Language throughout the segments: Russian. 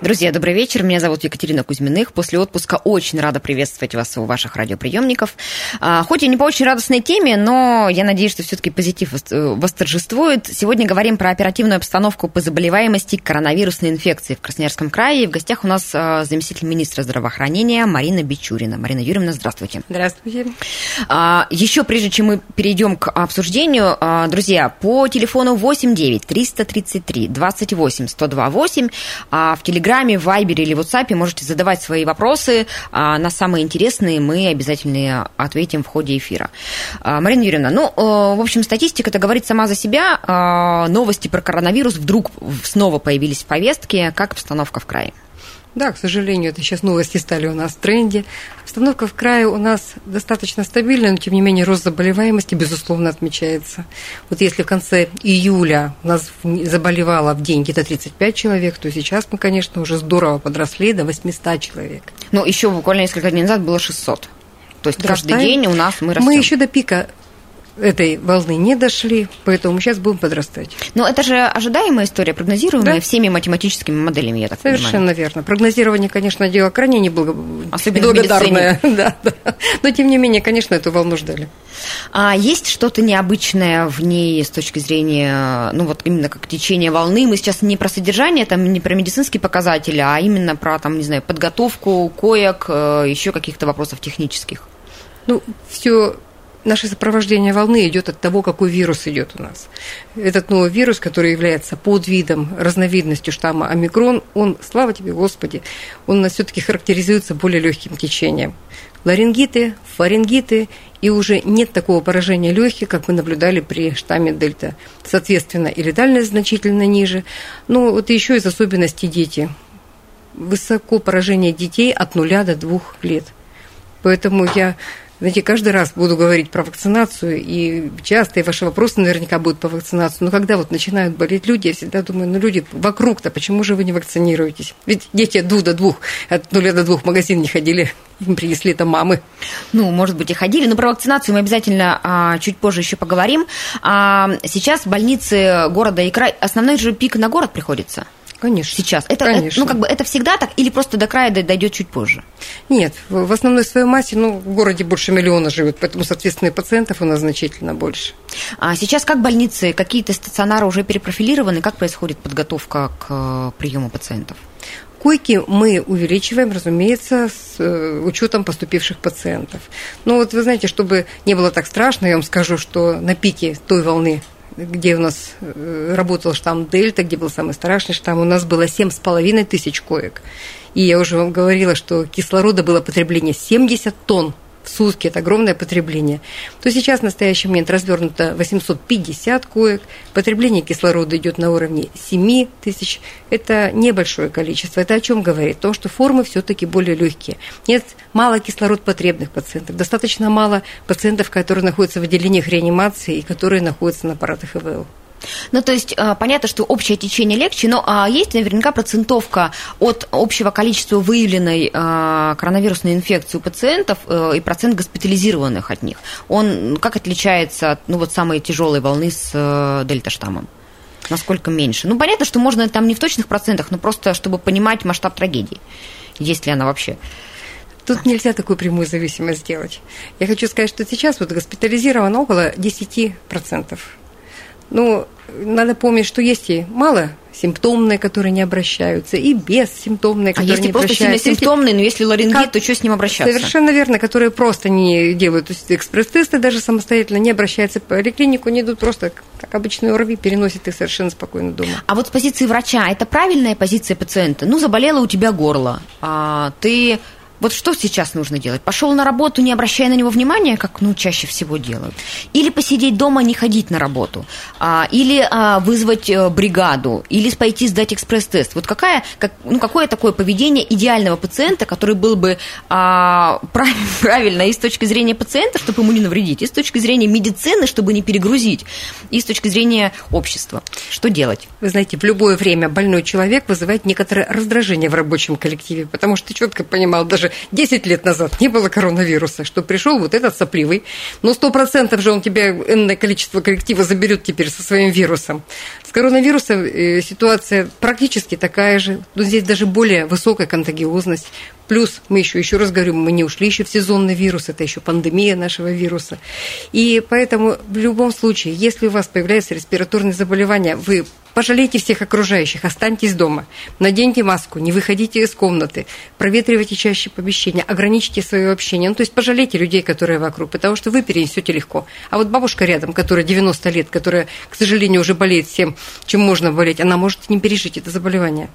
Друзья, добрый вечер. Меня зовут Екатерина Кузьминых. После отпуска очень рада приветствовать вас у ваших радиоприемников. Хоть и не по очень радостной теме, но я надеюсь, что все-таки позитив восторжествует. Сегодня говорим про оперативную обстановку по заболеваемости коронавирусной инфекцией в Красноярском крае. И в гостях у нас заместитель министра здравоохранения Марина Бичурина. Марина Юрьевна, здравствуйте. Здравствуйте. Еще прежде, чем мы перейдем к обсуждению, друзья, по телефону 89-333-28-128, в Телеграме, в Вайбере или в WhatsApp можете задавать свои вопросы. На самые интересные мы обязательно ответим в ходе эфира. Марина Юрьевна, в общем, статистика-то говорит сама за себя. Новости про коронавирус вдруг снова появились в повестке. Как обстановка в крае? Да, к сожалению, это сейчас новости стали у нас в тренде. Обстановка в крае у нас достаточно стабильная, но, тем не менее, рост заболеваемости, безусловно, отмечается. Вот если в конце июля у нас заболевало в день где-то 35 человек, то сейчас мы, конечно, уже здорово подросли до 800 человек. Ну, еще буквально несколько дней назад было 600. То есть каждый день у нас мы растем. Мы еще до пика этой волны не дошли, поэтому сейчас будем подрастать. Но это же ожидаемая история, прогнозируемая, да? Всеми математическими моделями, я так совершенно понимаю. Совершенно верно. Прогнозирование, конечно, дело крайне неблагодарное. Да. Но, тем не менее, конечно, эту волну ждали. А есть что-то необычное в ней с точки зрения, именно как течение волны? Мы сейчас не про содержание, не про медицинские показатели, а именно про, подготовку коек, еще каких-то вопросов технических. Наше сопровождение волны идет от того, какой вирус идет у нас. Этот новый вирус, который является подвидом, разновидностью штамма омикрон, он, слава тебе, Господи, он у нас все-таки характеризуется более легким течением. Ларингиты, фарингиты, и уже нет такого поражения легких, как мы наблюдали при штамме дельта. Соответственно, и летальность значительно ниже. Но вот еще из особенностей дети. Высоко поражение детей от 0 до 2 лет. Поэтому я... каждый раз буду говорить про вакцинацию, и часто и ваши вопросы наверняка будут по вакцинации. Но когда начинают болеть люди, я всегда думаю, люди вокруг-то, почему же вы не вакцинируетесь? Ведь дети от 0 до 2 в магазин не ходили, им принесли это мамы. Может быть, и ходили, но про вакцинацию мы обязательно чуть позже еще поговорим. Сейчас больницы города и края, основной же пик на город приходится? Конечно. Сейчас. Это, это всегда так или просто до края дойдет чуть позже? Нет, в основной своей массе, в городе больше 1 миллиона живет, поэтому, соответственно, и пациентов у нас значительно больше. А сейчас как больницы, какие-то стационары уже перепрофилированы, как происходит подготовка к приему пациентов? Койки мы увеличиваем, разумеется, с учетом поступивших пациентов. Вы знаете, чтобы не было так страшно, я вам скажу, что на пике той волны, где у нас работал штамм Дельта, где был самый страшный штамм, у нас было 7,5 тысяч коек. И я уже вам говорила, что кислорода было потребление 70 тонн в сутки, это огромное потребление. То сейчас в настоящий момент развернуто 850 коек, потребление кислорода идет на уровне 7 тысяч. Это небольшое количество. Это о чем говорит? То, что формы все-таки более легкие. Нет, мало кислородпотребных пациентов, достаточно мало пациентов, которые находятся в отделениях реанимации и которые находятся на аппаратах ИВЛ. Понятно, что общее течение легче, но есть наверняка процентовка от общего количества выявленной коронавирусной инфекции у пациентов и процент госпитализированных от них. Он как отличается от самой тяжелой волны с дельта-штаммом? Насколько меньше? Понятно, что можно там не в точных процентах, но просто чтобы понимать масштаб трагедии, есть ли она вообще. Тут нельзя такую прямую зависимость сделать. Я хочу сказать, что сейчас госпитализировано около 10%. Надо помнить, что есть и малосимптомные, которые не обращаются, и бессимптомные, которые не обращаются. А если просто симптомные, но если ларингит, то что с ним обращаться? Совершенно верно, которые просто не делают. То есть экспресс-тесты даже самостоятельно, не обращаются в поликлинику, не идут просто как обычные ОРВИ, переносят их совершенно спокойно дома. А вот с позиции врача, это правильная позиция пациента? Заболело у тебя горло, ты... Вот что сейчас нужно делать? Пошел на работу, не обращая на него внимания, как, чаще всего делают? Или посидеть дома, не ходить на работу? Или вызвать бригаду? Или пойти сдать экспресс-тест? Вот какое такое поведение идеального пациента, который был бы правильно и с точки зрения пациента, чтобы ему не навредить, и с точки зрения медицины, чтобы не перегрузить, и с точки зрения общества? Что делать? Вы знаете, в любое время больной человек вызывает некоторое раздражение в рабочем коллективе, потому что четко понимал, даже 10 лет назад не было коронавируса, что пришел вот этот сопливый, но 100% же он тебя, энное количество коллектива заберет теперь со своим вирусом. С коронавирусом ситуация практически такая же, но здесь даже более высокая контагиозность. Плюс, мы еще раз говорю, мы не ушли еще в сезонный вирус, это еще пандемия нашего вируса. И поэтому в любом случае, если у вас появляются респираторные заболевания, вы пожалейте всех окружающих, останьтесь дома, наденьте маску, не выходите из комнаты, проветривайте чаще помещение, ограничьте свое общение. То есть пожалейте людей, которые вокруг, потому что вы перенесете легко. А вот бабушка рядом, которая 90 лет, которая, к сожалению, уже болеет всем, чем можно болеть, она может не пережить это заболевание.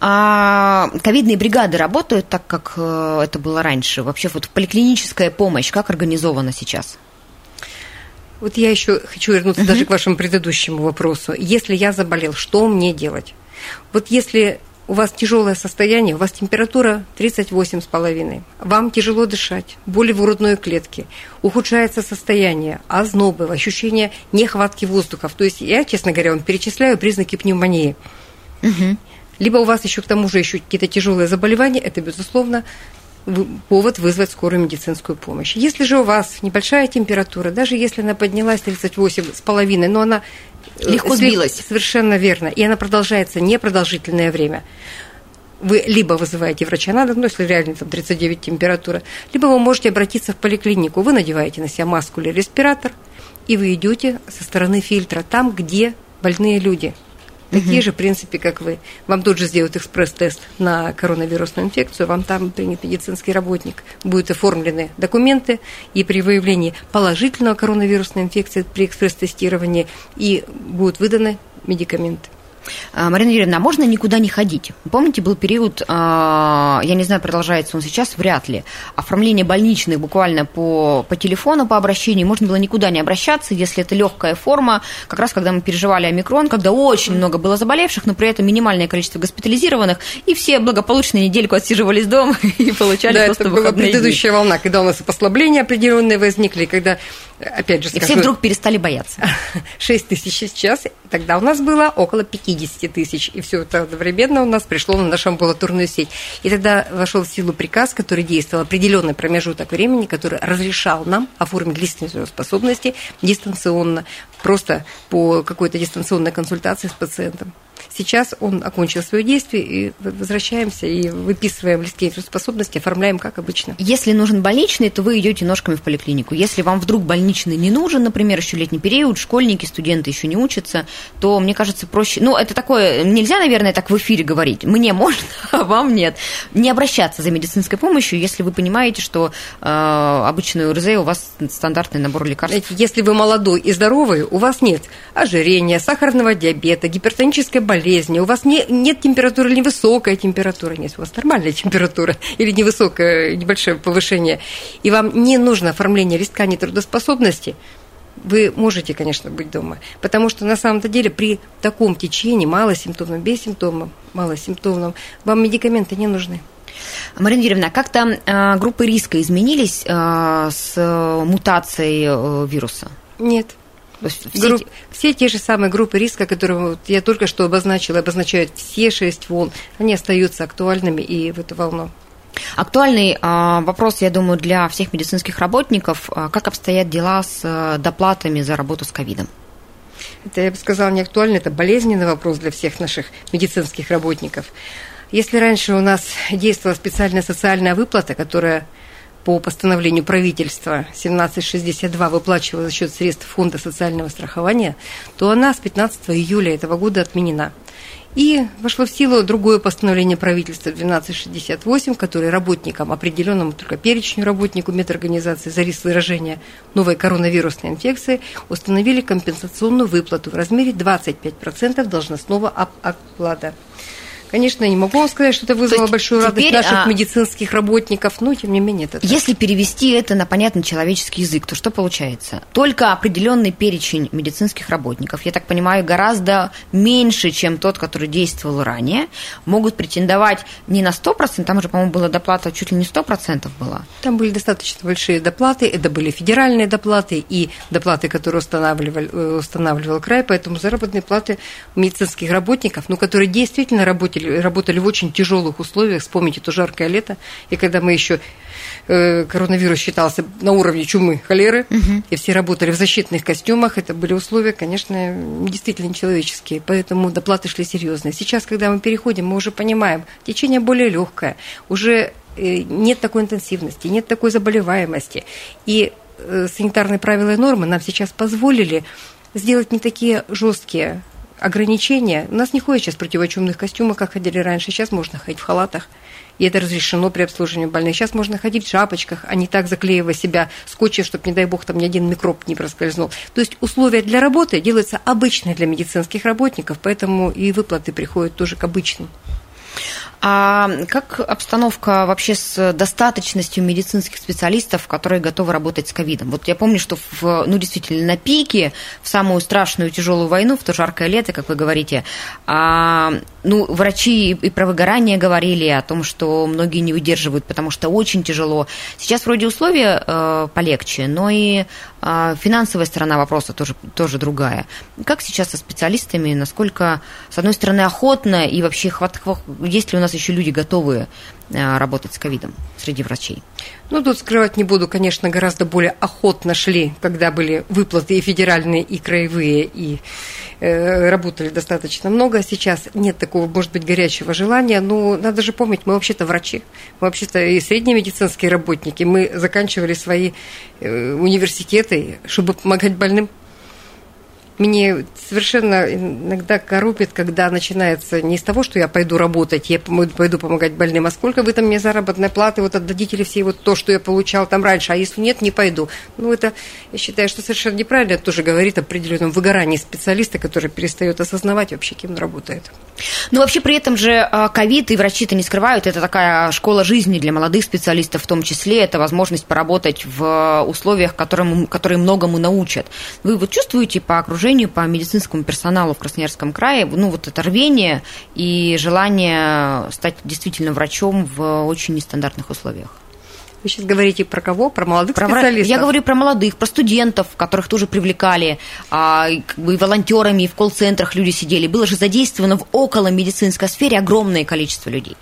А ковидные бригады работают так, как это было раньше? Вообще вот поликлиническая помощь как организована сейчас? Вот я еще хочу вернуться даже к вашему предыдущему вопросу. Если я заболел, что мне делать? Вот если у вас тяжелое состояние, у вас температура 38,5, вам тяжело дышать, боли в грудной клетке, ухудшается состояние, ознобы, ощущение нехватки воздуха. То есть я, честно говоря, вам перечисляю признаки пневмонии. Либо у вас еще к тому же еще какие-то тяжелые заболевания, это, безусловно, повод вызвать скорую медицинскую помощь. Если же у вас небольшая температура, даже если она поднялась 38,5, но она легко сбилась. Совершенно верно. И она продолжается непродолжительное время. Вы либо вызываете врача на дом, если реально там 39 температура, либо вы можете обратиться в поликлинику. Вы надеваете на себя маску или респиратор, и вы идете со стороны фильтра, там, где больные люди. Такие же, в принципе, как вы. Вам тут же сделают экспресс-тест на коронавирусную инфекцию, вам там принят медицинский работник, будут оформлены документы, и при выявлении положительного коронавирусной инфекции при экспресс-тестировании и будут выданы медикаменты. Марина Юрьевна, а можно никуда не ходить? Помните, был период, я не знаю, продолжается он сейчас, вряд ли, оформление больничных буквально по телефону, по обращению, можно было никуда не обращаться, если это легкая форма, как раз когда мы переживали омикрон, когда очень много было заболевших, но при этом минимальное количество госпитализированных, и все благополучно недельку отсиживались дома и получали просто выходные. Да, это была предыдущая волна, когда у нас послабления определенные возникли, когда, опять же, скажу... И все вдруг перестали бояться. 6 тысяч сейчас, тогда у нас было около 50 тысяч, и все это одновременно у нас пришло на нашу амбулаторную сеть. И тогда вошел в силу приказ, который действовал определенный промежуток времени, который разрешал нам оформить лестницу способности дистанционно, просто по какой-то дистанционной консультации с пациентом. Сейчас он окончил свое действие, и возвращаемся, и выписываем лестницу способности, оформляем как обычно. Если нужен больничный, то вы идете ножками в поликлинику. Если вам вдруг больничный не нужен, например, еще летний период, школьники, студенты еще не учатся, то, мне кажется, проще... это такое... Нельзя, наверное, так в эфире говорить. Мне можно, а вам нет. Не обращаться за медицинской помощью, если вы понимаете, что обычную ОРЗ у вас стандартный набор лекарств. Если вы молодой и здоровый, у вас нет ожирения, сахарного диабета, гипертонической болезни, у вас нет температуры, или невысокая температура, нет, у вас нормальная температура или невысокое, небольшое повышение, и вам не нужно оформление листка нетрудоспособности, вы можете, конечно, быть дома. Потому что, на самом-то деле, при таком течении, малосимптомном, бессимптомном, малосимптомном, вам медикаменты не нужны. Марина Юрьевна, как там группы риска изменились с мутацией вируса? Нет. Все те же самые группы риска, которые я только что обозначила, обозначают все 6 волн, они остаются актуальными и в эту волну. Актуальный вопрос, я думаю, для всех медицинских работников. Как обстоят дела с доплатами за работу с ковидом? Это, я бы сказала, не актуально, это болезненный вопрос для всех наших медицинских работников. Если раньше у нас действовала специальная социальная выплата, которая... по постановлению правительства 1762 выплачивала за счет средств Фонда социального страхования, то она с 15 июля этого года отменена. И вошло в силу другое постановление правительства 1268, которое работникам, определенному только перечню работнику медорганизации за риск заражения новой коронавирусной инфекции, установили компенсационную выплату в размере 25% должностного оклада. Конечно, я не могу вам сказать, что это вызвало большую радость наших медицинских работников, но тем не менее это так. Если перевести это на понятный человеческий язык, то что получается? Только определенный перечень медицинских работников, я так понимаю, гораздо меньше, чем тот, который действовал ранее, могут претендовать не на 100%, там уже, по-моему, была доплата чуть ли не 100% была. Там были достаточно большие доплаты, это были федеральные доплаты и доплаты, которые устанавливал край, поэтому заработные платы медицинских работников, ну, которые действительно работали в очень тяжелых условиях, вспомните то жаркое лето, и когда мы еще коронавирус считался на уровне чумы, холеры, и все работали в защитных костюмах, это были условия, конечно, действительно нечеловеческие, поэтому доплаты шли серьезные. Сейчас, когда мы переходим, мы уже понимаем, течение более легкое, уже нет такой интенсивности, нет такой заболеваемости, и санитарные правила и нормы нам сейчас позволили сделать не такие жесткие ограничения. У нас не ходят сейчас в противочумных костюмах, как ходили раньше. Сейчас можно ходить в халатах, и это разрешено при обслуживании больных. Сейчас можно ходить в шапочках, а не так заклеивая себя скотчем, чтобы, не дай бог, там ни один микроб не проскользнул. То есть условия для работы делаются обычные для медицинских работников, поэтому и выплаты приходят тоже к обычным. А как обстановка вообще с достаточностью медицинских специалистов, которые готовы работать с ковидом? Вот я помню, что действительно на пике, в самую страшную тяжелую войну, в то жаркое лето, как вы говорите, врачи и про выгорание говорили о том, что многие не выдерживают, потому что очень тяжело. Сейчас вроде условия полегче, но и финансовая сторона вопроса тоже другая. Как сейчас со специалистами? Насколько, с одной стороны, охотно и вообще есть ли у нас еще люди готовые работать с ковидом среди врачей? Тут скрывать не буду, конечно, гораздо более охотно шли, когда были выплаты и федеральные, и краевые, и работали достаточно много. Сейчас нет такого, может быть, горячего желания, но надо же помнить, мы вообще-то врачи, мы вообще-то и средние медицинские работники, мы заканчивали свои университеты, чтобы помогать больным. Мне совершенно иногда коробит, когда начинается не с того, что я пойду работать, я пойду помогать больным, а сколько вы там мне заработной платы, отдадите ли все то, что я получал там раньше, а если нет, не пойду. Это, я считаю, что совершенно неправильно, это тоже говорит о определенном выгорании специалиста, который перестает осознавать вообще, кем он работает. Вообще при этом же ковид и врачи-то не скрывают, это такая школа жизни для молодых специалистов в том числе, это возможность поработать в условиях, которые многому научат. Вы чувствуете по окружению, по медицинскому персоналу в Красноярском крае, это рвение и желание стать действительно врачом в очень нестандартных условиях? Вы сейчас говорите про кого? Про молодых специалистов? Я говорю про молодых, про студентов, которых тоже привлекали и волонтерами, и в колл-центрах люди сидели. Было же задействовано в околомедицинской сфере огромное количество людей.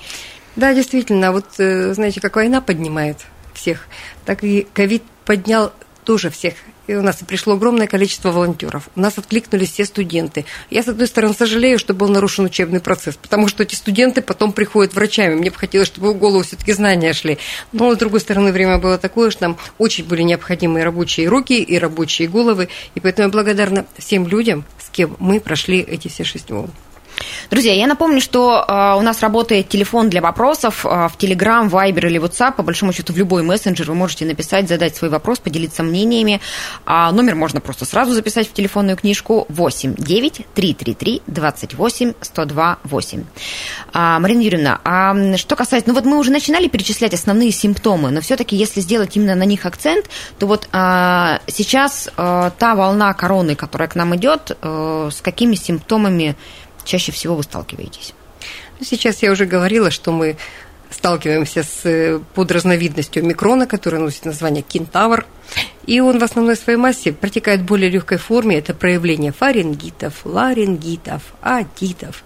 Да, действительно, знаете, как война поднимает всех, так и ковид поднял тоже всех. И у нас пришло огромное количество волонтеров. У нас откликнулись все студенты. Я, с одной стороны, сожалею, что был нарушен учебный процесс, потому что эти студенты потом приходят врачами. Мне бы хотелось, чтобы в голову все-таки знания шли. Но, с другой стороны, время было такое, что нам очень были необходимы рабочие руки и рабочие головы. И поэтому я благодарна всем людям, с кем мы прошли эти все 6 волн. Друзья, я напомню, что у нас работает телефон для вопросов в Telegram, Viber или WhatsApp. По большому счету, в любой мессенджер вы можете написать, задать свой вопрос, поделиться мнениями. Номер можно просто сразу записать в телефонную книжку 8-9-333-28-102-8. Марина Юрьевна, что касается... мы уже начинали перечислять основные симптомы, но все-таки, если сделать именно на них акцент, то сейчас та волна короны, которая к нам идет, с какими симптомами чаще всего вы сталкиваетесь? Сейчас я уже говорила, что мы сталкиваемся с подразновидностью омикрона, который носит название кентавр. И он в основной своей массе протекает в более легкой форме. Это проявление фарингитов, ларингитов, отитов.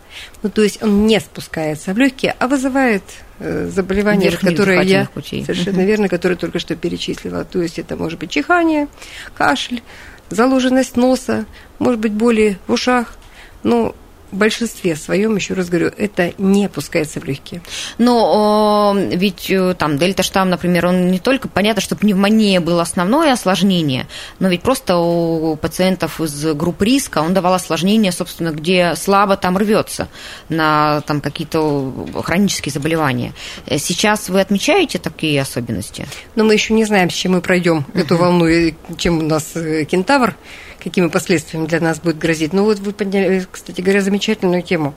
То есть он не спускается в легкие, а вызывает заболевания, которые я совершенно верно, которые только что перечислила. То есть это может быть чихание, кашель, заложенность носа, может быть боли в ушах. В большинстве своем, еще раз говорю, это не пускается в легкие. Но ведь там дельта-штамм, например, он не только... Понятно, что пневмония было основное осложнение, но ведь просто у пациентов из групп риска он давал осложнение, собственно, где слабо там рвется на там какие-то хронические заболевания. Сейчас вы отмечаете такие особенности? Но мы еще не знаем, с чем мы пройдем эту волну, и чем у нас кентавр, какими последствиями для нас будет грозить. Вы подняли, кстати говоря, замечательную тему.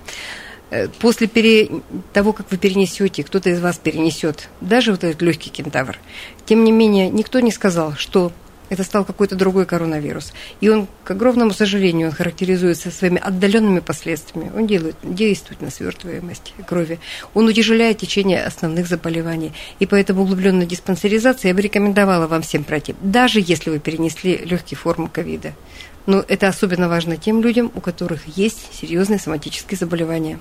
после того, как вы перенесете, кто-то из вас перенесет, даже вот этот легкий кентавр, тем не менее, никто не сказал, что это стал какой-то другой коронавирус. И он, к огромному сожалению, он характеризуется своими отдаленными последствиями. Он действует на свертываемость крови. Он утяжеляет течение основных заболеваний. И поэтому углубленная диспансеризация я бы рекомендовала вам всем пройти, даже если вы перенесли легкие формы ковида. Но это особенно важно тем людям, у которых есть серьезные соматические заболевания.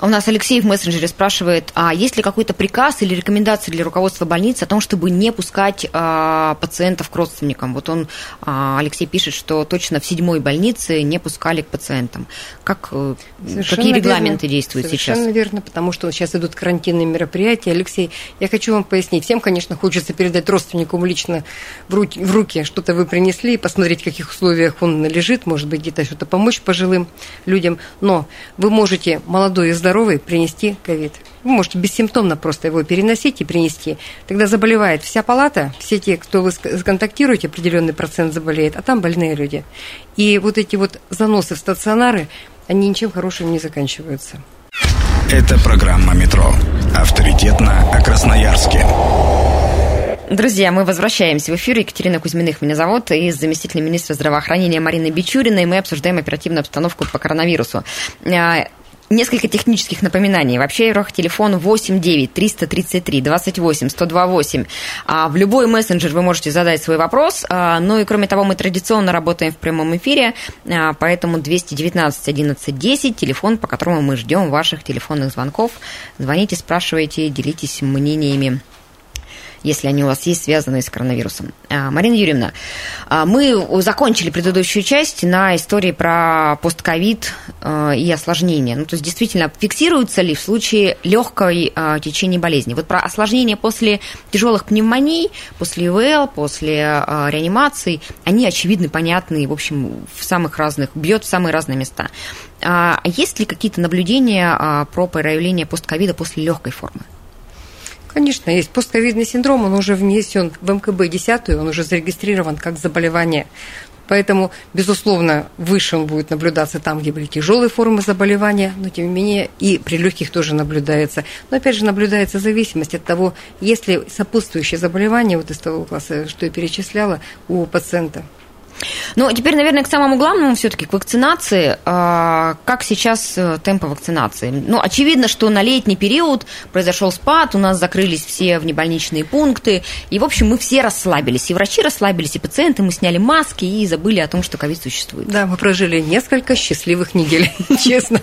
У нас Алексей в мессенджере спрашивает, а есть ли какой-то приказ или рекомендации для руководства больницы о том, чтобы не пускать пациентов к родственникам? Вот он, Алексей, пишет, что точно в 7-й больнице не пускали к пациентам. Какие регламенты действуют сейчас? Совершенно верно, потому что сейчас идут карантинные мероприятия. Алексей, я хочу вам пояснить. Всем, конечно, хочется передать родственнику лично в руки что-то вы принесли, посмотреть, в каких условиях он лежит, может быть, где-то что-то помочь пожилым людям. Но вы можете... молодой и здоровый принести ковид. Вы можете бессимптомно просто его переносить и принести. Тогда заболевает вся палата, все те, кто вы сконтактируете, определенный процент заболеет, а там больные люди. И вот эти вот заносы в стационары, они ничем хорошим не заканчиваются. Это программа «Метро». Авторитетно о Красноярске. Друзья, мы возвращаемся в эфир. Екатерина Кузьминых меня зовут, и заместитель министра здравоохранения Марина Бичурина, и мы обсуждаем оперативную обстановку по коронавирусу. Несколько технических напоминаний. Вообще, телефон 8-9-333-28-102-8. В любой мессенджер вы можете задать свой вопрос. Ну и, кроме того, мы традиционно работаем в прямом эфире, поэтому 219-11-10, телефон, по которому мы ждем ваших телефонных звонков. Звоните, спрашивайте, делитесь мнениями, если они у вас есть, связанные с коронавирусом. Марина Юрьевна, мы закончили предыдущую часть на истории про постковид и осложнения. Ну, то есть, действительно, фиксируется ли в случае легкой течения болезни? Вот про осложнения после тяжелых пневмоний, после ИВЛ, после реанимации, они очевидны, понятны, в общем, в самых разных, бьет в самые разные места. Есть ли какие-то наблюдения про проявление постковида после легкой формы? Конечно, есть. Постковидный синдром, он уже внесен в МКБ 10, он уже зарегистрирован как заболевание. Поэтому, безусловно, выше он будет наблюдаться там, где были тяжелые формы заболевания, но, тем не менее, и при легких тоже наблюдается. Но, опять же, наблюдается зависимость от того, есть ли сопутствующие заболевания, вот из того класса, что я перечисляла, у пациента. Ну, теперь, наверное, к самому главному все-таки, к вакцинации. Как сейчас темпы вакцинации? Ну, очевидно, что на летний период произошел спад, у нас закрылись все внебольничные пункты, и, в общем, мы все расслабились, и врачи расслабились, и пациенты, мы сняли маски и забыли о том, что ковид существует. Да, мы прожили несколько счастливых недель, честно.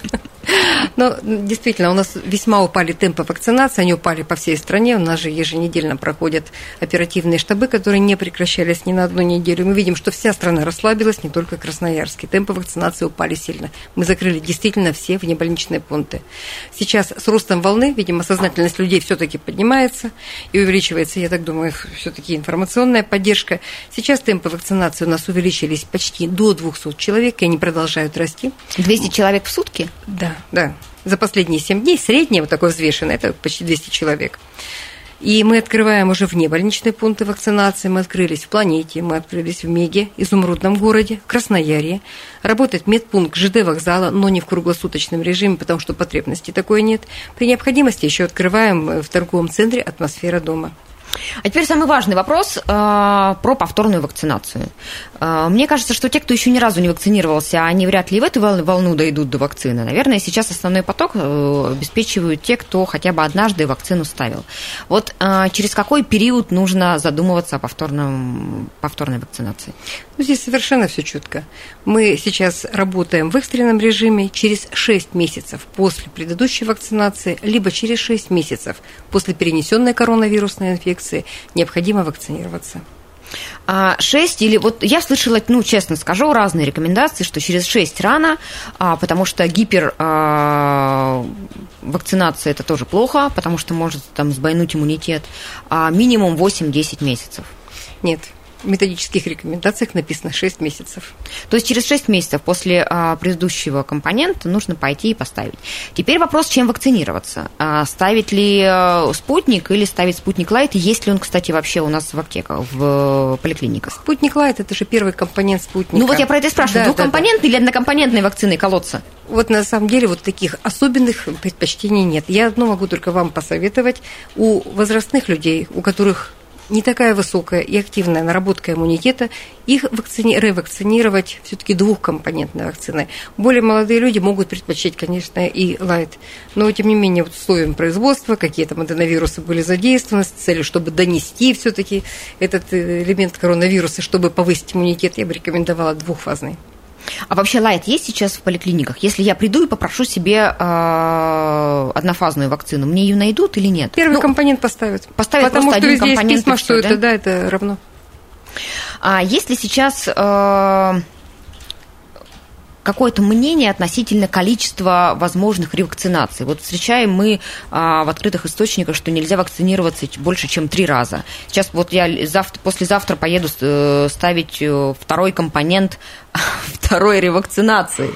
Но, действительно, у нас весьма упали темпы вакцинации, они упали по всей стране, у нас же еженедельно проходят оперативные штабы, которые не прекращались ни на одну неделю. Мы видим, что вся страна расслабилась, не только Красноярске. Темпы вакцинации упали сильно. Мы закрыли действительно все внебольничные пункты. Сейчас с ростом волны, видимо, сознательность людей все-таки поднимается и увеличивается, я так думаю, все-таки информационная поддержка. Сейчас темпы вакцинации у нас увеличились почти до 200 человек, и они продолжают расти. 200 человек в сутки? Да, да. За последние 7 дней средняя, вот такое взвешенное, это почти 200 человек. И мы открываем уже внебольничные пункты вакцинации. Мы открылись в Планете, мы открылись в Меге, Изумрудном городе, Красноярье. Работает медпункт ЖД вокзала, но не в круглосуточном режиме, потому что потребности такой нет. При необходимости еще открываем в торговом центре «Атмосфера дома». А теперь самый важный вопрос про повторную вакцинацию. Мне кажется, что те, кто еще ни разу не вакцинировался, они вряд ли в эту волну дойдут до вакцины. Наверное, сейчас основной поток обеспечивают те, кто хотя бы однажды вакцину ставил. Вот через какой период нужно задумываться о повторной вакцинации? Ну, здесь совершенно все четко. Мы сейчас работаем в экстренном режиме через 6 месяцев после предыдущей вакцинации, либо через 6 месяцев после перенесенной коронавирусной инфекции. Необходимо вакцинироваться. 6 или... Вот я слышала, честно скажу, разные рекомендации, что через 6 рано, потому что гипервакцинация – это тоже плохо, потому что может сбойнуть иммунитет. Минимум 8-10 месяцев. Нет. методических рекомендациях написано 6 месяцев. То есть через 6 месяцев после предыдущего компонента нужно пойти и поставить. Теперь вопрос, чем вакцинироваться. Ставить ли спутник или ставить спутник лайт? Есть ли он, кстати, вообще у нас в аптеках, в поликлиниках? Спутник лайт – это же первый компонент спутника. Ну вот я про это и спрашиваю. Да, двухкомпонентные или однокомпонентные вакцины колодца? Вот на самом деле вот таких особенных предпочтений нет. Я одно могу только вам посоветовать. У возрастных людей, у которых не такая высокая и активная наработка иммунитета, их ревакцинировать все-таки двухкомпонентной вакциной. Более молодые люди могут предпочесть, конечно, и лайт. Но, тем не менее, вот условием производства, какие там аденовирусы были задействованы с целью, чтобы донести все-таки этот элемент коронавируса, чтобы повысить иммунитет, я бы рекомендовала двухфазный. А вообще лайт есть сейчас в поликлиниках? Если я приду и попрошу себе однофазную вакцину, мне ее найдут или нет? Первый компонент поставят. Потому что здесь компонент, письма, что это, да, это равно. А есть ли сейчас какое-то мнение относительно количества возможных ревакцинаций? Вот встречаем мы в открытых источниках, что нельзя вакцинироваться больше, чем 3 раза. Сейчас вот я послезавтра поеду ставить второй компонент второй ревакцинации.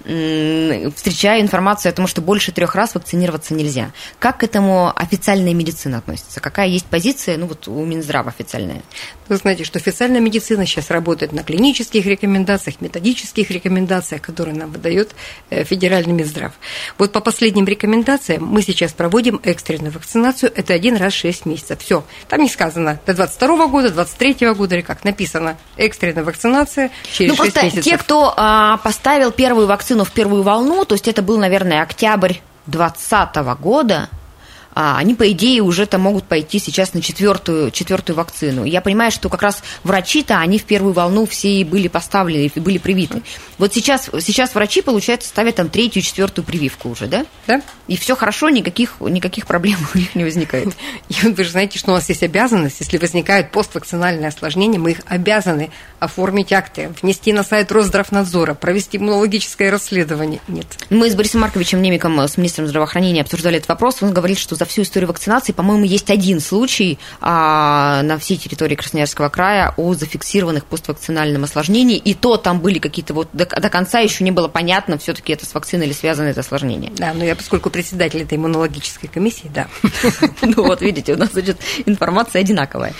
Встречаю информацию о том, что больше 3 раз вакцинироваться нельзя. Как к этому официальная медицина относится? Какая есть позиция, ну вот у Минздрава официальная? Вы знаете, что официальная медицина сейчас работает на клинических рекомендациях, методических рекомендациях, которые нам выдает федеральный Минздрав. Вот по последним рекомендациям мы сейчас проводим экстренную вакцинацию. Это 1 раз в 6 месяцев. Все. Там не сказано до 22 года, 23 года или как. Написано экстренная вакцинация через 6 месяцев. Те, кто поставил первую вакцину в первую волну, то есть это был, наверное, октябрь 2020 года, они, по идее, уже-то могут пойти сейчас на четвертую вакцину. Я понимаю, что как раз врачи-то, они в первую волну все и были поставлены, и были привиты. Вот сейчас врачи, получается, ставят там 3-ю, 4-ю прививку уже, да? Да. И все хорошо, никаких проблем у них не возникает. И вы же знаете, что у нас есть обязанность, если возникают поствакцинальные осложнения, мы их обязаны оформить акты, внести на сайт Росздравнадзора, провести иммунологическое расследование. Нет. Мы с Борисом Марковичем Немиком, с министром здравоохранения, обсуждали этот вопрос. Он говорит, что за всю историю вакцинации, по-моему, есть 1 случай на всей территории Красноярского края о зафиксированных поствакцинальном осложнении, и то там были какие-то вот до конца еще не было понятно, все-таки это с вакциной или связано это осложнение. Да, но я, поскольку председатель этой иммунологической комиссии, да. Ну вот, видите, у нас информация одинаковая.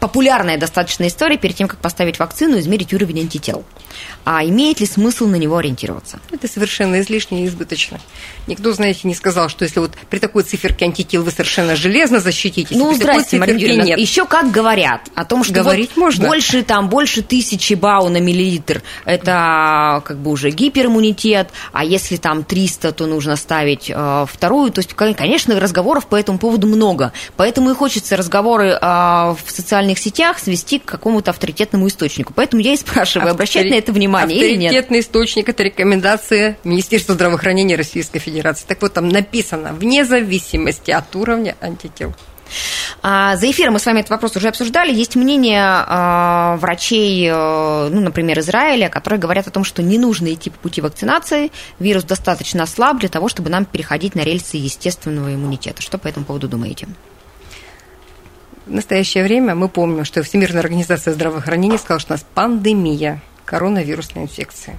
Популярная достаточно история перед тем, как поставить вакцину, измерить уровень антител. А имеет ли смысл на него ориентироваться? Это совершенно излишне и избыточно. Никто, знаете, не сказал, что если вот при такой циферке антител вы совершенно железно защититесь. Ну, здрасте, Марина Юрьевна. Еще как говорят о том, что вот можно. Больше 1000 бау на миллилитр, это как бы уже гипериммунитет, а если там 300, то нужно ставить вторую. То есть, конечно, разговоров по этому поводу много. Поэтому и хочется разговоры в социальных сетях свести к какому-то авторитетному источнику. Поэтому я и спрашиваю, обращать на это внимание или нет? Авторитетный источник – это рекомендация Министерства здравоохранения Российской Федерации. Так вот, там написано «вне зависимости от уровня антител». За эфиром мы с вами этот вопрос уже обсуждали. Есть мнение врачей, ну, например, Израиля, которые говорят о том, что не нужно идти по пути вакцинации, вирус достаточно слаб для того, чтобы нам переходить на рельсы естественного иммунитета. Что по этому поводу думаете? В настоящее время мы помним, что Всемирная организация здравоохранения сказала, что у нас пандемия коронавирусной инфекции.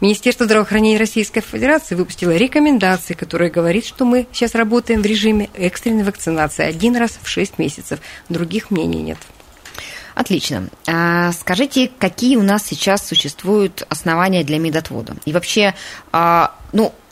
Министерство здравоохранения Российской Федерации выпустило рекомендации, которые говорят, что мы сейчас работаем в режиме экстренной вакцинации 1 раз в 6 месяцев. Других мнений нет. Отлично. Скажите, какие у нас сейчас существуют основания для медотвода? И вообще,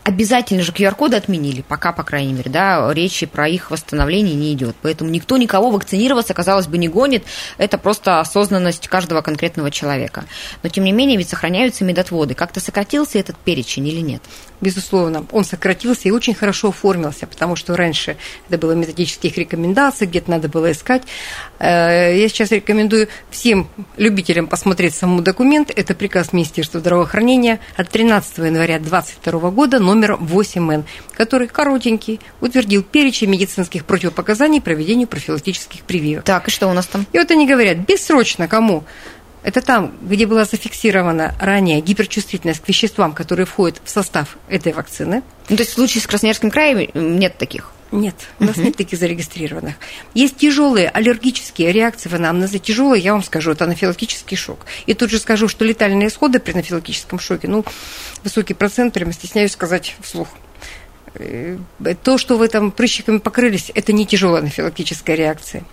обязательно же QR-коды отменили, пока, по крайней мере, да, речи про их восстановление не идет. Поэтому никто никого вакцинироваться, казалось бы, не гонит. Это просто осознанность каждого конкретного человека. Но, тем не менее, ведь сохраняются медотводы. Как-то сократился этот перечень или нет? Безусловно, он сократился и очень хорошо оформился, потому что раньше это было методических рекомендаций, где-то надо было искать. Я сейчас рекомендую всем любителям посмотреть саму документ. Это приказ Министерства здравоохранения от 13 января 2022 года, номер 8Н, который коротенький, утвердил перечень медицинских противопоказаний проведению профилактических прививок. Так, и что у нас там? И вот они говорят, бессрочно кому? Это там, где была зафиксирована ранее гиперчувствительность к веществам, которые входят в состав этой вакцины. Ну, то есть в случае с Красноярским краем нет таких? Нет, у нас нет таких зарегистрированных. Есть тяжелые аллергические реакции в анамнезе. Тяжелые, я вам скажу, это анафилактический шок. И тут же скажу, что летальные исходы при анафилактическом шоке, высокий процент, прямо стесняюсь сказать вслух. То, что вы там прыщиками покрылись, это не тяжелая анафилактическая реакция.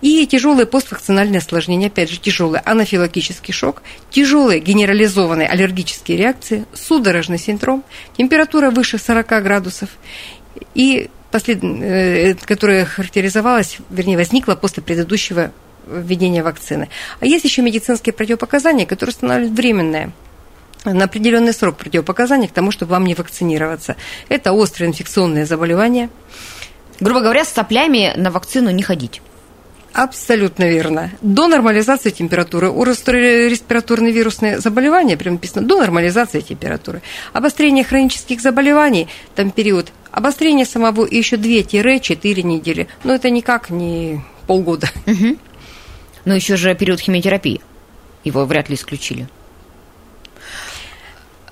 И тяжелые поствакцинальные осложнения, опять же, тяжелый анафилактический шок, тяжелые генерализованные аллергические реакции, судорожный синдром, температура выше 40 градусов, и которая возникла после предыдущего введения вакцины. А есть еще медицинские противопоказания, которые устанавливают временные, на определенный срок противопоказания к тому, чтобы вам не вакцинироваться. Это острые инфекционные заболевания. Грубо говоря, с соплями на вакцину не ходить. Абсолютно верно. До нормализации температуры. У респираторные вирусные заболевания, прямо написано, до нормализации температуры. Обострение хронических заболеваний, там период обострения самого и еще 2-4 недели. Но это никак не полгода. Угу. Но еще же период химиотерапии. Его вряд ли исключили.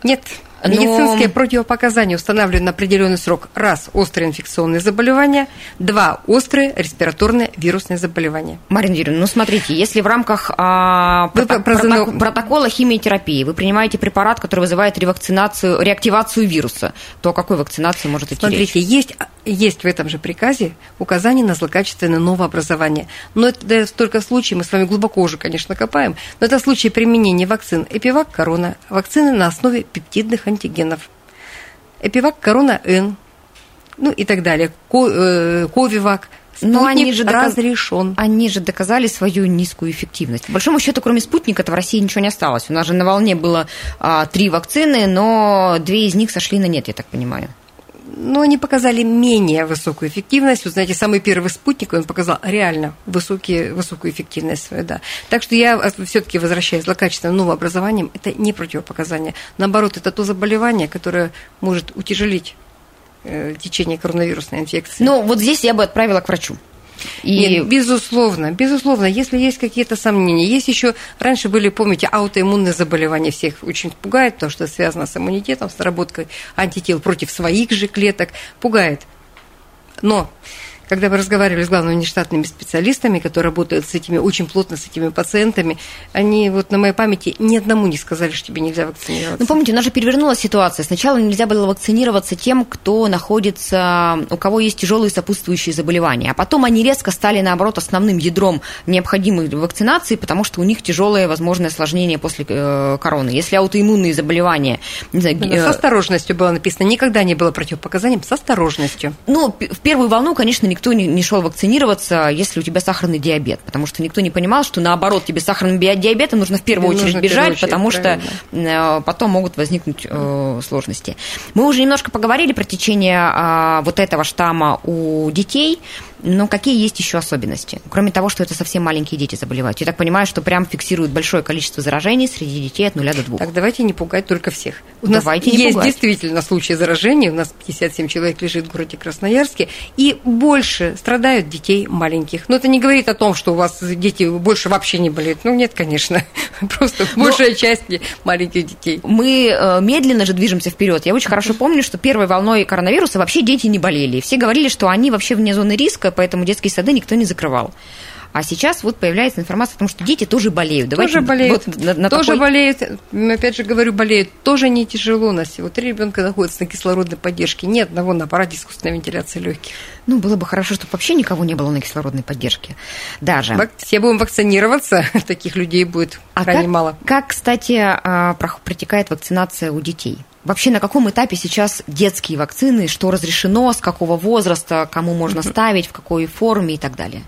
Нет. Медицинские противопоказания устанавливают на определенный срок. Раз – острые инфекционные заболевания, два – острые респираторные вирусные заболевания. Марина Юрьевна, смотрите, если в рамках протокола химиотерапии вы принимаете препарат, который вызывает реактивацию вируса, то о какой вакцинации может идти речь? Смотрите, есть в этом же приказе указание на злокачественное новообразование. Но это только в случае, мы с вами глубоко уже, конечно, копаем, но это в случае применения вакцин Эпивак Корона, вакцины на основе пептидных антигенов, Эпивак Корона Н, и так далее, Ковивак. Но они же доказали свою низкую эффективность. По большому счету, кроме спутника-то в России ничего не осталось. У нас же на волне было 3 вакцины, но 2 из них сошли на нет, я так понимаю. Но они показали менее высокую эффективность. Вы знаете, самый первый спутник, он показал реально высокую эффективность свою, да. Так что я все-таки возвращаюсь к злокачественным новообразованиям. Это не противопоказание. Наоборот, это то заболевание, которое может утяжелить течение коронавирусной инфекции. Но вот здесь я бы отправила к врачу. Нет, безусловно, если есть какие-то сомнения. Есть еще, раньше были, помните, аутоиммунные заболевания, всех очень пугает, то, что связано с иммунитетом, с наработкой антител против своих же клеток, пугает. Но когда мы разговаривали с главными внештатными специалистами, которые работают очень плотно с этими пациентами, они на моей памяти ни одному не сказали, что тебе нельзя вакцинироваться. Помните, у нас же перевернулась ситуация. Сначала нельзя было вакцинироваться тем, у кого есть тяжелые сопутствующие заболевания. А потом они резко стали, наоборот, основным ядром необходимой вакцинации, потому что у них тяжелое возможное осложнение после короны. Если аутоиммунные заболевания... С осторожностью было написано. Никогда не было противопоказаний. С осторожностью. В первую волну, конечно, никто не шел вакцинироваться, если у тебя сахарный диабет, потому что никто не понимал, что наоборот тебе с сахарным диабетом нужно в первую очередь бежать, потому что потом могут возникнуть сложности. Мы уже немножко поговорили про течение вот этого штамма у детей, но какие есть еще особенности? Кроме того, что это совсем маленькие дети заболевают. Я так понимаю, что прям фиксируют большое количество заражений среди детей от 0 до 2. Так, давайте не пугать только всех. У нас действительно случаи заражений. У нас 57 человек лежит в городе Красноярске, и больше страдают детей маленьких. Но это не говорит о том, что у вас дети больше вообще не болеют. Нет, конечно. Просто большая часть маленьких детей. Мы медленно же движемся вперед. Я очень хорошо помню, что первой волной коронавируса вообще дети не болели. Все говорили, что они вообще вне зоны риска, поэтому детские сады никто не закрывал. А сейчас появляется информация о том, что дети тоже болеют. Опять же говорю, болеют. Тоже не тяжело. У нас всего 3 ребенка находятся на кислородной поддержке. Ни одного на аппарате искусственной вентиляции легких. Было бы хорошо, чтобы вообще никого не было на кислородной поддержке. Даже. Все будем вакцинироваться. Таких людей будет крайне мало. Как, кстати, протекает вакцинация у детей? Вообще, на каком этапе сейчас детские вакцины? Что разрешено? С какого возраста? Кому можно ставить? В какой форме? И так далее.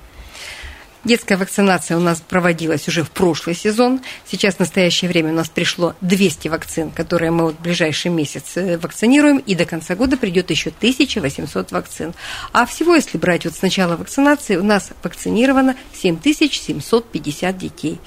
Детская вакцинация у нас проводилась уже в прошлый сезон. Сейчас, в настоящее время, у нас пришло 200 вакцин, которые мы в ближайший месяц вакцинируем, и до конца года придет еще 1800 вакцин. А всего, если брать с начала вакцинации, у нас вакцинировано 7750 детей.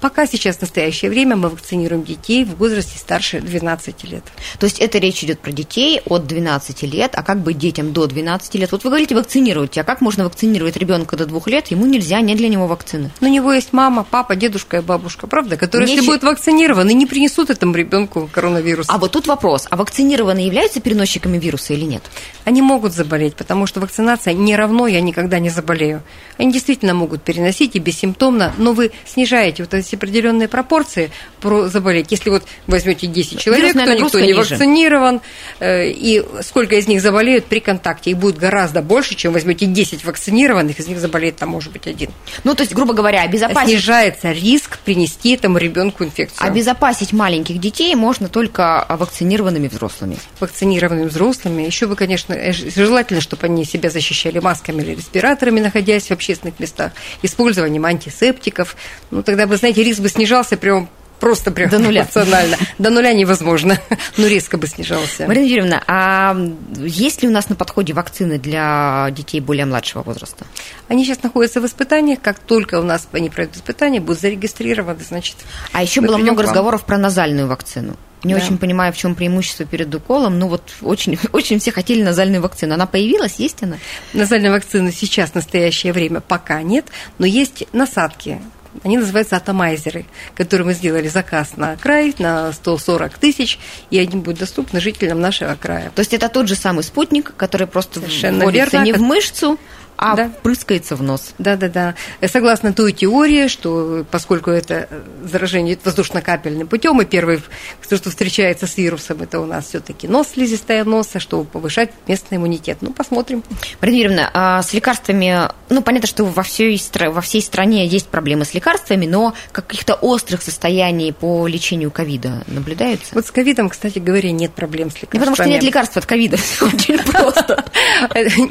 Пока сейчас, в настоящее время, мы вакцинируем детей в возрасте старше 12 лет. То есть это речь идет про детей от 12 лет, а как быть детям до 12 лет? Вы говорите, вакцинируйте, а как можно вакцинировать ребенка до 2 лет? Ему нельзя, не для для него вакцины? Но у него есть мама, папа, дедушка и бабушка, правда? Которые, если будут вакцинированы, не принесут этому ребенку коронавирус. А вот тут вопрос. А вакцинированные являются переносчиками вируса или нет? Они могут заболеть, потому что вакцинация не равно «я никогда не заболею». Они действительно могут переносить и бессимптомно, но вы снижаете вот эти определенные пропорции про заболеть. Если вот возьмете 10 человек, то никто не вакцинирован, и сколько из них заболеют при контакте, их будет гораздо больше, чем возьмете 10 вакцинированных, из них заболеет там, может быть, один. Ну, то есть, грубо говоря, обезопасить... Снижается риск принести этому ребенку инфекцию. Обезопасить маленьких детей можно только вакцинированными взрослыми. Вакцинированными взрослыми. Еще бы, конечно, желательно, чтобы они себя защищали масками или респираторами, находясь в общественных местах, использованием антисептиков. Ну, тогда бы, знаете, риск бы снижался прям... Просто прям эмоционально. До нуля невозможно, но резко бы снижался. Марина Юрьевна, а есть ли у нас на подходе вакцины для детей более младшего возраста? Они сейчас находятся в испытаниях. Как только у нас они пройдут испытания, будут зарегистрированы, значит... А еще было много разговоров про назальную вакцину. Не очень понимаю, в чем преимущество перед уколом. Ну, вот очень, очень все хотели назальную вакцину. Она появилась? Есть она? Назальной вакцины сейчас, в настоящее время, пока нет, но есть насадки. Они называются атомайзеры, которые мы сделали заказ на край, на 140 тысяч, и они будут доступны жителям нашего края. То есть это тот же самый спутник, который просто вводится не в мышцу, а прыскается в нос. Да-да-да. Согласно той теории, что поскольку это заражение воздушно-капельным путем, и первое, что встречается с вирусом, это у нас все-таки нос, слизистая носа, чтобы повышать местный иммунитет. Ну, посмотрим. Марина Юрьевна, а с лекарствами, ну, понятно, что во всей стране есть проблемы с лекарствами, но каких-то острых состояний по лечению ковида наблюдается? Вот с ковидом, кстати говоря, нет проблем с лекарствами. Ну, потому что нет лекарств от ковида. Очень просто.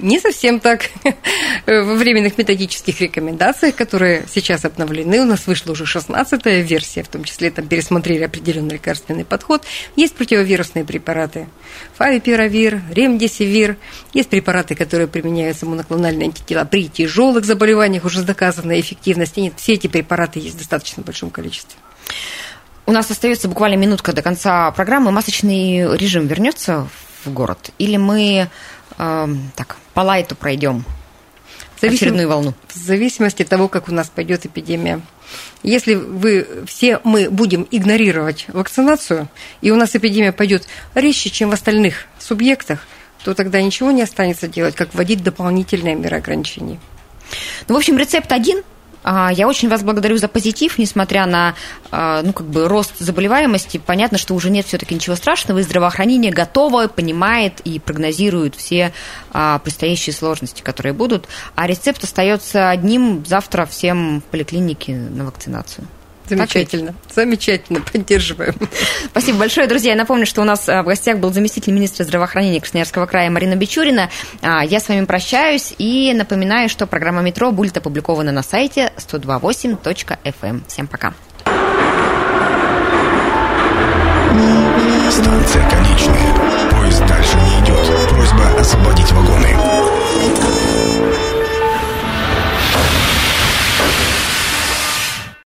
Не совсем так. Во временных методических рекомендациях, которые сейчас обновлены, у нас вышла уже 16-я версия, в том числе там пересмотрели определенный лекарственный подход. Есть противовирусные препараты. Фавипиравир, ремдесивир. Есть препараты, которые применяются моноклональные антитела при тяжелых заболеваниях, уже доказанная эффективность. Нет, все эти препараты есть в достаточно большом количестве. У нас остается буквально минутка до конца программы. Масочный режим вернется в город? Или мы по лайту пройдем? Очередную волну. В зависимости от того, как у нас пойдет эпидемия. Если мы будем игнорировать вакцинацию, и у нас эпидемия пойдет резче, чем в остальных субъектах, то тогда ничего не останется делать, как вводить дополнительные меры ограничений. Ну, в общем, рецепт один. Я очень вас благодарю за позитив, несмотря на рост заболеваемости. Понятно, что уже нет все-таки ничего страшного, и здравоохранение готово, понимает и прогнозирует все предстоящие сложности, которые будут. А рецепт остается одним: завтра всем в поликлинике на вакцинацию. Замечательно. Замечательно. Поддерживаем. Спасибо большое, друзья. Я напомню, что у нас в гостях был заместитель министра здравоохранения Красноярского края Марина Бичурина. Я с вами прощаюсь и напоминаю, что программа «Метро» будет опубликована на сайте 102.8.fm. Всем пока. Станция конечная.